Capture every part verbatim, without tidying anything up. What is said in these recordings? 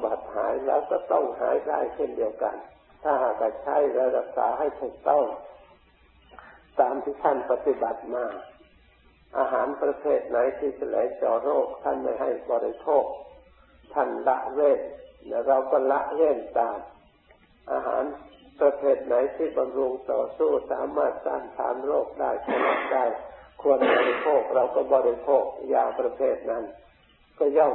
ำบัดหายแล้วก็ต้องหายได้เช่นเดียวกันถ้าหากใช้และรักษาให้ถูกต้องตามที่ท่านปฏิบัติมาอาหารประเภทไหนที่จะไหลเจาะโรคท่านไม่ให้บริโภคท่านละเว้นแล้วเราก็ละเว้นตามอาหารประเภทไหนที่บำรุงต่อสู้สามารถต้านทานโรคได้ชนะได้ควรบริโภคเราก็บริโภคยาประเภทนั้นก็ย่อม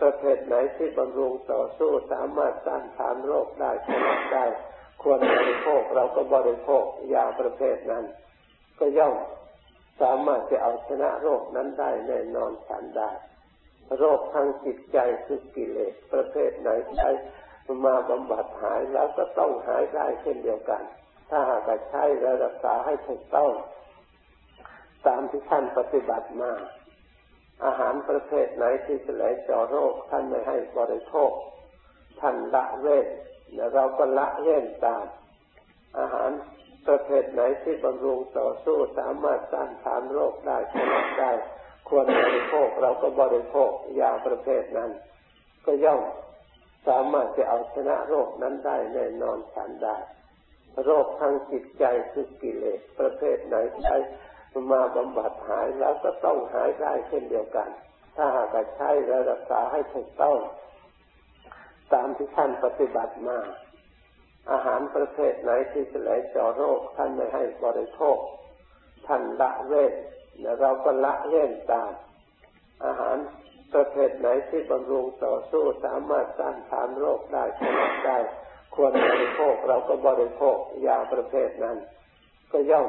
ประเภทไหนที่บำรุงต่อสู้สามารถต้านทานโรคได้ชนะได้ควรบริโภคเราก็บริโภคยาประเภทนั้นก็ย่อมสามารถจะเอาชนะโรคนั้นได้แน่นอนทันได้โรคทางจิตใจคือกิเลสประเภทไหนใช้มาบำบัดหายแล้วก็ต้องหายได้เช่นเดียวกันถ้าหากใช้และรักษาให้ถูกต้องตามที่ท่านปฏิบัติมาอาหารประเภทไหนที่จะไหลเจาะโรคท่านไม่ให้บริโภคท่านละเว้นและเราก็ละเว้นตามอาหารประเภทไหนที่บำรุงต่อสู้สามารถต้านทานโรคได้ชนะได้ควรบริโภคเราก็บริโภคยาประเภทนั้นก็ย่อมสามารถจะเอาชนะโรคนั้นได้แน่นอนทันได้โรคทางจิตใจคือกิเลสประเภทไหนใช้มาบำบัดหายแล้วก็ต้องหายได้เช่นเดียวกันถ้าหากใช้และรักษาให้ถูกต้องตามที่ท่านปฏิบัติมาอาหารประเภทไหนที่จะไหลเจาะโรคท่านไม่ให้บริโภคท่านละเว้นและเราก็ละเว้นตามอาหารประเภทไหนที่บำรุงต่อสู้สามารถต้านทานโรคได้ชนะได้ควรบริโภคเราก็บริโภคยาประเภทนั้นก็ย่อม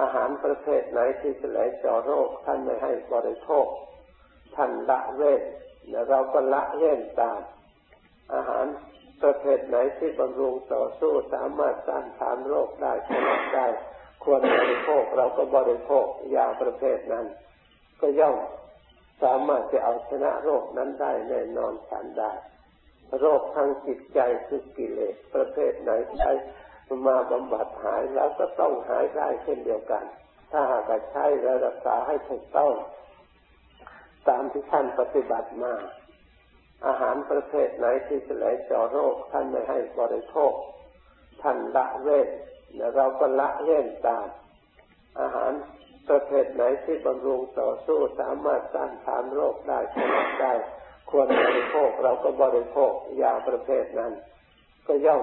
อาหารประเภทไหนที่จะไหลเจาะโรคท่านไม่ให้บริโภคท่านละเว้นและเราก็ละเว้นตามอาหารประเภทไหนที่บำรุงต่อสู้สามารถต้านทานโรคได้ชนะได้ควรบริโภคเราก็บริโภคยาประเภทนั้นก็ย่อมสามารถจะเอาชนะโรคนั้นได้แน่นอนทันได้โรคทางจิตใจคือกิเลสประเภทไหนใช้มาบำบัดหายแล้วก็ต้องหายได้เช่นเดียวกันถ้าหากใช้และรักษาให้ถูกต้องตามที่ท่านปฏิบัติมาอาหารประเภทไหนที่จะไหลเจาะโรคท่านไม่ให้บริโภคท่านละเว้นและเราก็ละเว้นตามอาหารประเภทไหนที่บำรุงต่อสู้สามารถต้านทานโรคได้ชนะได้ควรบริโภคเราก็บริโภคยาประเภทนั้นก็ย่อม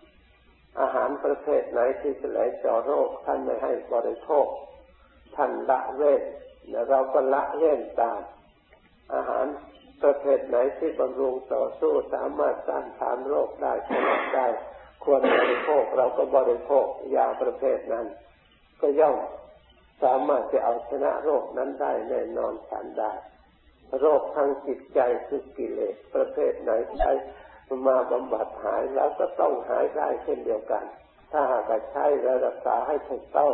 อาหารประเภทไหนที่จะไหลเจาะโรคท่านไม่ให้บริโภคท่านละเว้นและเราก็ละเว้นตามอาหารประเภทไหนที่บำรุงต่อสู้สามารถต้านทานโรคได้ผลได้ควรบริโภคเราก็บริโภคยาประเภทนั้นก็ย่อมสามารถจะเอาชนะโรคนั้นได้แน่นอนทันได้โรคทางจิตใจคือกิเลสประเภทไหนใช้มาบำบัดหายแล้วก็ต้องหายได้เช่นเดียวกันถ้าหากใช้และรักษาให้ถูกต้อง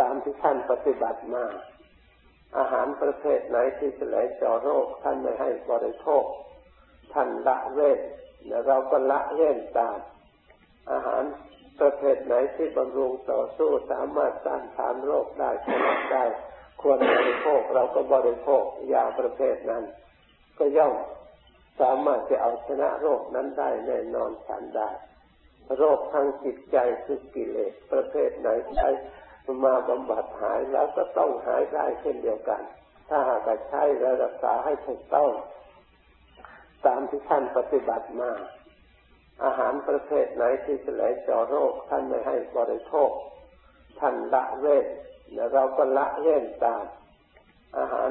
ตามที่ท่านปฏิบัติมาอาหารประเภทไหนที่จะไหลเจาะโรคท่านไม่ให้บริโภคท่านละเว้นและเราก็ละเว้นตามอาหารประเภทไหนที่บำรุงต่อสู้สามารถต้านทานโรคได้ผลได้ควรบริโภคเราก็บริโภคยาประเภทนั้นก็ย่อมสามารถจะเอาชนะโรคนั้นได้แน่นอนทันได้โรคทางจิตใจคือกิเลสประเภทไหนใช้มาบำบัดหายแล้วก็ต้องหายได้เช่นเดียวกันถ้าหากใช้และรักษาให้ถูกต้องตามที่ท่านปฏิบัติมาอาหารประเภทไหนที่จะไหลเจาะโรคท่านไม่ให้บริโภคท่านละเว้นและเราก็ละเว้นตามอาหาร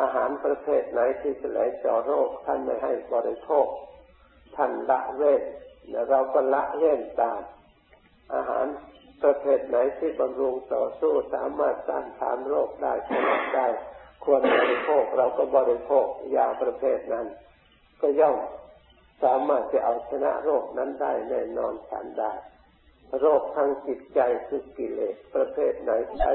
อาหารประเภทไหนที่จะไหลเจาะโรคท่านไม่ให้บริโภคท่านละเว้นและเราก็ละเว้นตามอาหารประเภทไหนที่บำรุงต่อสู้สามารถต้านทานโรคได้ผลได้ควรบริโภคเราก็บริโภคยาประเภทนั้นก็ย่อมสามารถจะเอาชนะโรคนั้นได้แน่นอนทันได้โรคทางจิตใจคือกิเลสประเภทไหนใช้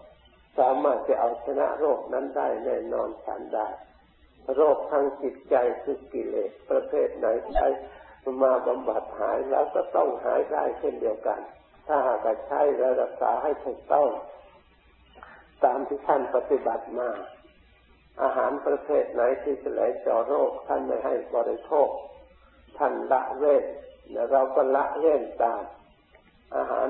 สามารถจะเอาชนะโรคนั้นได้แน่นอนทันได้โรคทางจิตใจคือกิเลสประเภทไหนใช้มาบำบัดหายแล้วก็ต้องหายได้เช่นเดียวกันถ้าหากใช้และรักษาให้ถูกต้องตามที่ท่านปฏิบัติมาอาหารประเภทไหนที่จะไหลเจาะโรคท่านไม่ให้บริโภคท่านละเว้นและเราก็ละเว้นตามอาหาร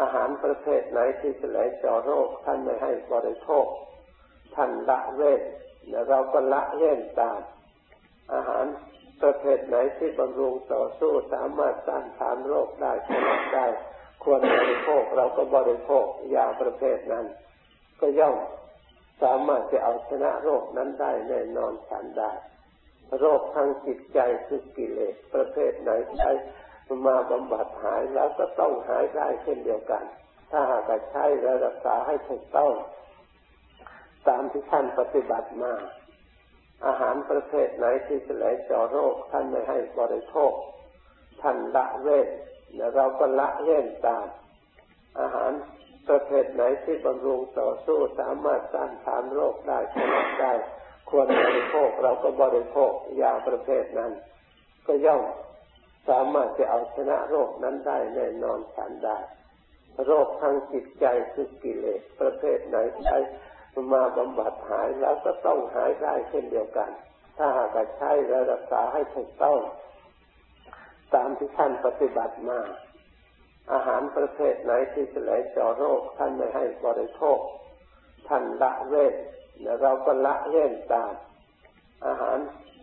อาหารประเภทไหนที่จะไหลเจาะโรคท่านไม่ให้บริโภคท่านละเว้นและเราก็ละเว้นตามอาหารประเภทไหนที่บำรุงต่อสู้สามารถต้านทานโรคได้ผลได้ควรบริโภคเราก็บริโภคยาประเภทนั้นก็ย่อมสามารถจะเอาชนะโรคนั้นได้แน่นอนทันได้โรคทางจิตใจคือกิเลสประเภทไหนใช้มาบำบัดหายแล้วก็ต้องหายได้เช่นเดียวกันถ้าหากใช้และรักษาให้ถูกต้องตามที่ท่านปฏิบัติมาอาหารประเภทไหนที่จะไหลเจาะโรคท่านไม่ให้บริโภคท่านละเว้นและเราก็ละเว้นตามอาหารประเภทไหนที่บำรุงต่อสู้สามารถต้านทานโรคได้ผลได้ควรบริโภคเราก็บริโภคยาประเภทนั้นก็ย่อมสามารถจะเอาชนะโรคนั้นได้แน่นอนทันได้โรคทางจิตใจคือกิเลสประเภทไหนใช้มาบำบัดหายแล้วก็ต้องหายได้เช่นเดียวกันถ้าหากใช้และรักษาให้ถูกต้อง ตามที่ท่านปฏิบัติมาอาหารประเภทไหนที่จะไหลเจาะโรคท่านไม่ให้บริโภคท่านละเว้นและเราก็ละเว้นตามอาหาร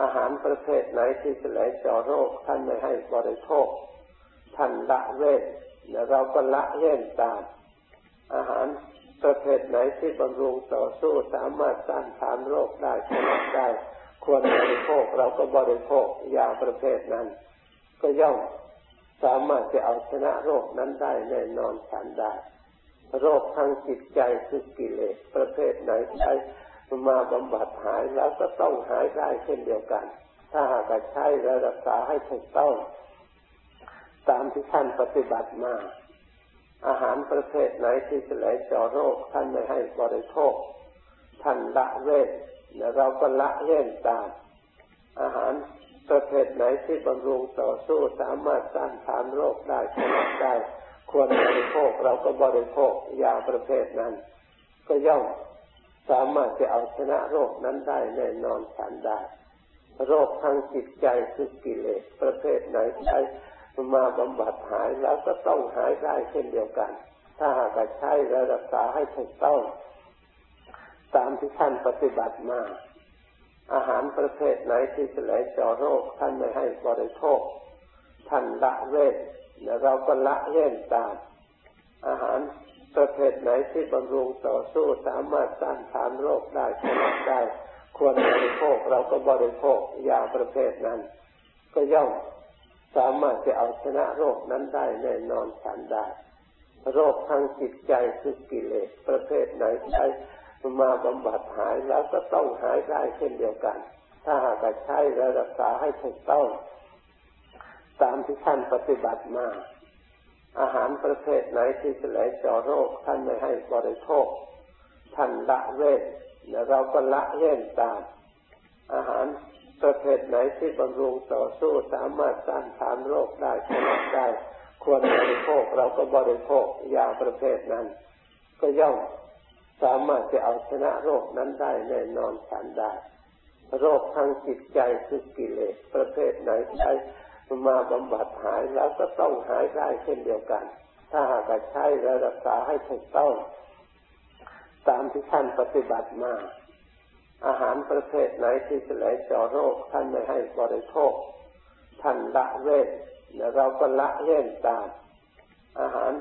อาหารประเภทไหนที่จะไหลเจาะโรคท่านไม่ให้บริโภคท่านละเว้นและเราก็ละเว้นตามอาหารประเภทไหนที่บำรุงต่อสู้สามารถต้านทานโรคได้ผลได้ควรบริโภคเราก็บริโภคยาประเภทนั้นก็ย่อมสามารถจะเอาชนะโรคนั้นได้แน่นอนฉันได้โรคทางจิตใจคือกิเลสประเภทไหนใช้มาบำบัดหายแล้วก็ต้องหายได้เช่นเดียวกันถ้าหากใช้และรักษาให้ถูกต้องตามที่ท่านปฏิบัติมาอาหารประเภทไหนที่จะไหลเจาะโรคท่านไม่ให้บริโภคท่านละเว้นและเราก็ละเว้นตามอาหารประเภทไหนที่บำรุงต่อสู้สามารถต้านทานโรคได้ผลได้ควรบริโภคเราก็บริโภคยาประเภทนั้นก็ย่อมสามารถจะเอาชนะโรคนั้นได้แน่นอนฉันได้โรคทางจิตใจคือกิเลสประเภทไหนใช้มาบำบัดหายแล้วก็ต้องหายได้เช่นเดียวกันถ้าหากใช้และรักษาให้ถูกต้องตามที่ท่านปฏิบัติมาอาหารประเภทไหนที่จะไหลเจาะโรคท่านไม่ให้บริโภคท่านละเว้นและเราก็ละเว้นตามอาหารประเภทไหนที่บำรุงต่อสู้สามารถต้านทานโรคได้ผลได้ควรบริโภคเราก็บริโภคยาประเภทนั้นก็ย่อมสามารถจะเอาชนะโรคนั้นได้แน่นอนฉันได้โรคทางจิตใจคือกิเลสประเภทไหนใช้มาบำบัดหายแล้วก็ต้องหายได้เช่นเดียวกันถ้าหากใช้และรักษาให้ถูกต้องตามที่ท่านปฏิบัติมาอาหารประเภทไหนที่จะไหลเจาะโรคท่านไม่ให้บริโภคท่านละเว้นและเราก็ละเว้นตามอาหารประเภทไหนที่บำรุงต่อสู้สามารถต้านทานโรคได้ผลได้ควรบริโภคเราก็บริโภคยาประเภทนั้นก็ย่อมสามารถจะเอาชนะโรคนั้นได้แน่นอนฉันได้โรคทางจิตใจคือกิเลสประเภทไหนใช้มาบำบัดหายแล้วก็ต้องหายได้เช่นเดียวกันถ้าหากใช้และรักษาให้ถูกต้องตามที่ท่านปฏิบัติมาอาหารประเภทไหนที่จะไหลเจาะโรคท่านไม่ให้บริโภคท่านละเว้นและเราก็ละเว้นตามอาหาร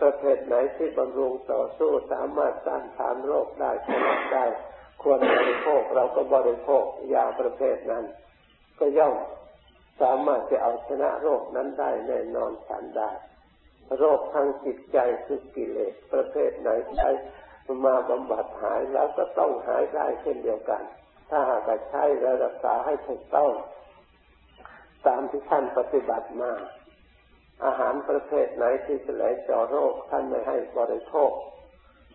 ประเภทไหนที่บำรุงต่อสู้สามารถต้านทานโรคได้ผลได้ควรบริโภคเราก็บริโภคยาประเภทนั้นก็ย่อมสามารถจะเอาชนะโรคนั้นได้แน่นอนฉันได้โรคทางจิตใจคือกิเลสประเภทไหนใช้มาบำบัดหายแล้วก็ต้องหายได้เช่นเดียวกันถ้าหากใช้และรักษาให้ถูกต้องตามที่ท่านปฏิบัติมาอาหารประเภทไหนที่จะไหลเจาะโรคท่านไม่ให้บริโภค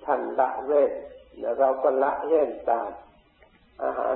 ท่านละเว้นและเราก็ละเว้นตามอาหาร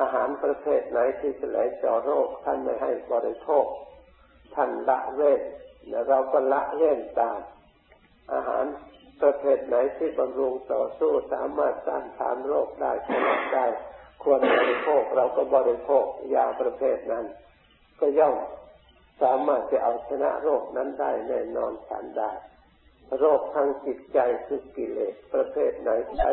อาหารประเภทไหนที่จะไหลเจาะโรคท่านไม่ให้บริโภคท่านละเว้นและเราก็ละเว้นตามอาหารประเภทไหนที่บำรุงต่อสู้สามารถต้านทานโรคได้ผลได้ควรบริโภคเราก็บริโภคยาประเภทนั้นก็ย่อมสามารถจะเอาชนะโรคนั้นได้แน่นอนฉันได้โรคทางจิตใจคือกิเลสประเภทไหนใช้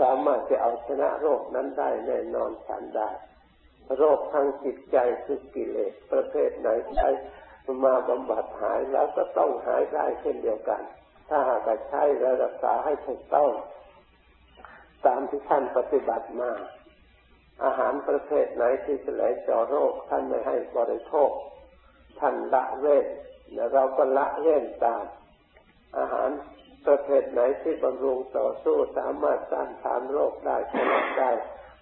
สามารถจะเอาชนะโรคนั้นได้แน่นอนทันได้โรคทางจิตใจคือกิเลสประเภทไหนใช้มาบำบัดหายแล้วก็ต้องหายได้เช่นเดียวกันถ้าหากใช้และรักษาให้ถูกต้องตามที่ท่านปฏิบัติมาอาหารประเภทไหนที่จะไหลเจาะโรคท่านไม่ให้บริโภคท่านละเว้นและเราก็ละเว้นตามอาหารประเภทไหนที่บำรุงต่อสู้สามารถต้านทานโรคได้ชนะได้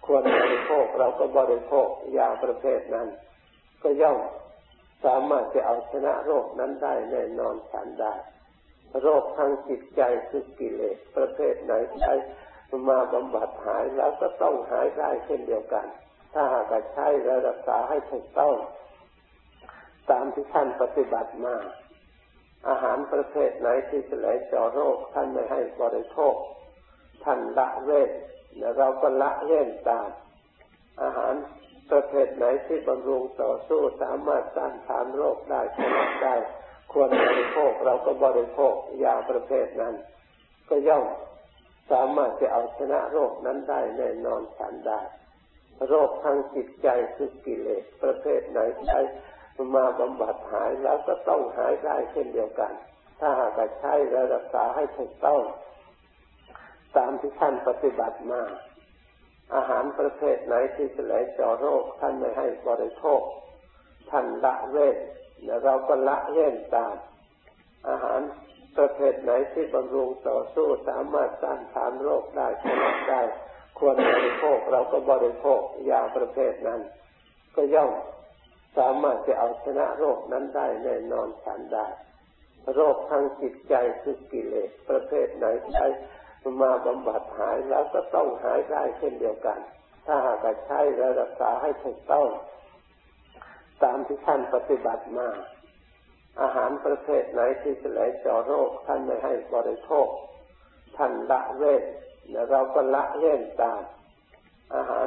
ควรบริโภคเราก็บริโภคยาประเภทนั้นก็ย่อมสามารถจะเอาชนะโรคนั้นได้แน่นอนทันได้โรคทางจิตใจคือกิเลสประเภทไหนใช้มาบำบัดหายแล้วก็ต้องหายได้เช่นเดียวกันถ้าหากใช้และรักษาให้ถูกต้องตามที่ท่านปฏิบัติมาอาหารประเภทไหนที่จะไหลเจาะโรคท่านไม่ให้บริโภคท่านละเว้นและเราก็ละเว้นตามอาหารประเภทไหนที่บำรุงต่อสู้สามารถต้านทานโรคได้ชนะได้ควรบริโภคเราก็บริโภคยาประเภทนั้นก็ย่อมสามารถจะเอาชนะโรคนั้นได้แน่นอนทันได้โรคทางจิตใจคือกิเลสประเภทไหนใช้มาบำบัดหายแล้วก็ต้องหายได้เช่นเดียวกันถ้าหากใช้และรักษาให้ถูกต้องตามที่ท่านปฏิบัติมาอาหารประเภทไหนที่จะไหลเจาะโรคท่านไม่ให้บริโภคท่านละเว้นและเราก็ละเว้นตามอาหารประเภทไหนที่บำรุงต่อสู้สามารถต้านทานโรคได้ชนะได้ควรบริโภคเราก็บริโภคยาประเภทนั้นก็ย่อมสามารถจะเอาชนะโรคนั้นได้แน่นอนทันได้โรคทางจิตใจคือกิเลสประเภทไหนใช้มาบำบัดหายแล้วก็ต้องหายได้เช่นเดียวกันถ้าหากใช้และรักษาให้ถูกต้องตามที่ท่านปฏิบัติมาอาหารประเภทไหนที่จะไหลเจาะโรคท่านไม่ให้บริโภคท่านละเว้นและเราก็ละเว้นตามอาหาร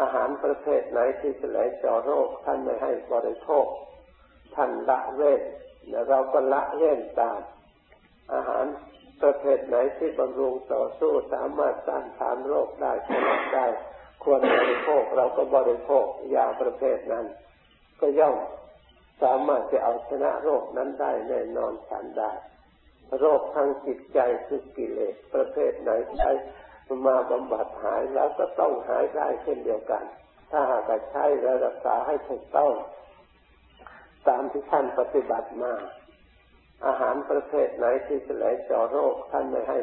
อาหารประเภทไหนที่จะไหลเจาะโรคท่านไม่ให้บริโภคท่านละเว้นและเราก็ละเว้นตามอาหารประเภทไหนที่บำรุงต่อสู้สามารถต้านทานโรคได้ชนะได้ควรบริโภคเราก็บริโภคยาประเภทนั้นก็ย่อมสามารถจะเอาชนะโรคนั้นได้แน่นอนทันได้โรคทางจิตใจคือกิเลสประเภทไหนใช้มาบำบัดหายแล้วก็ต้องหายได้เช่นเดียวกันถ้าหากใช้และรักษาให้ถูกต้องตามที่ท่านปฏิบัติมาอาหารประเภทไหนที่จะไหลเจาะโรคท่านไม่ให้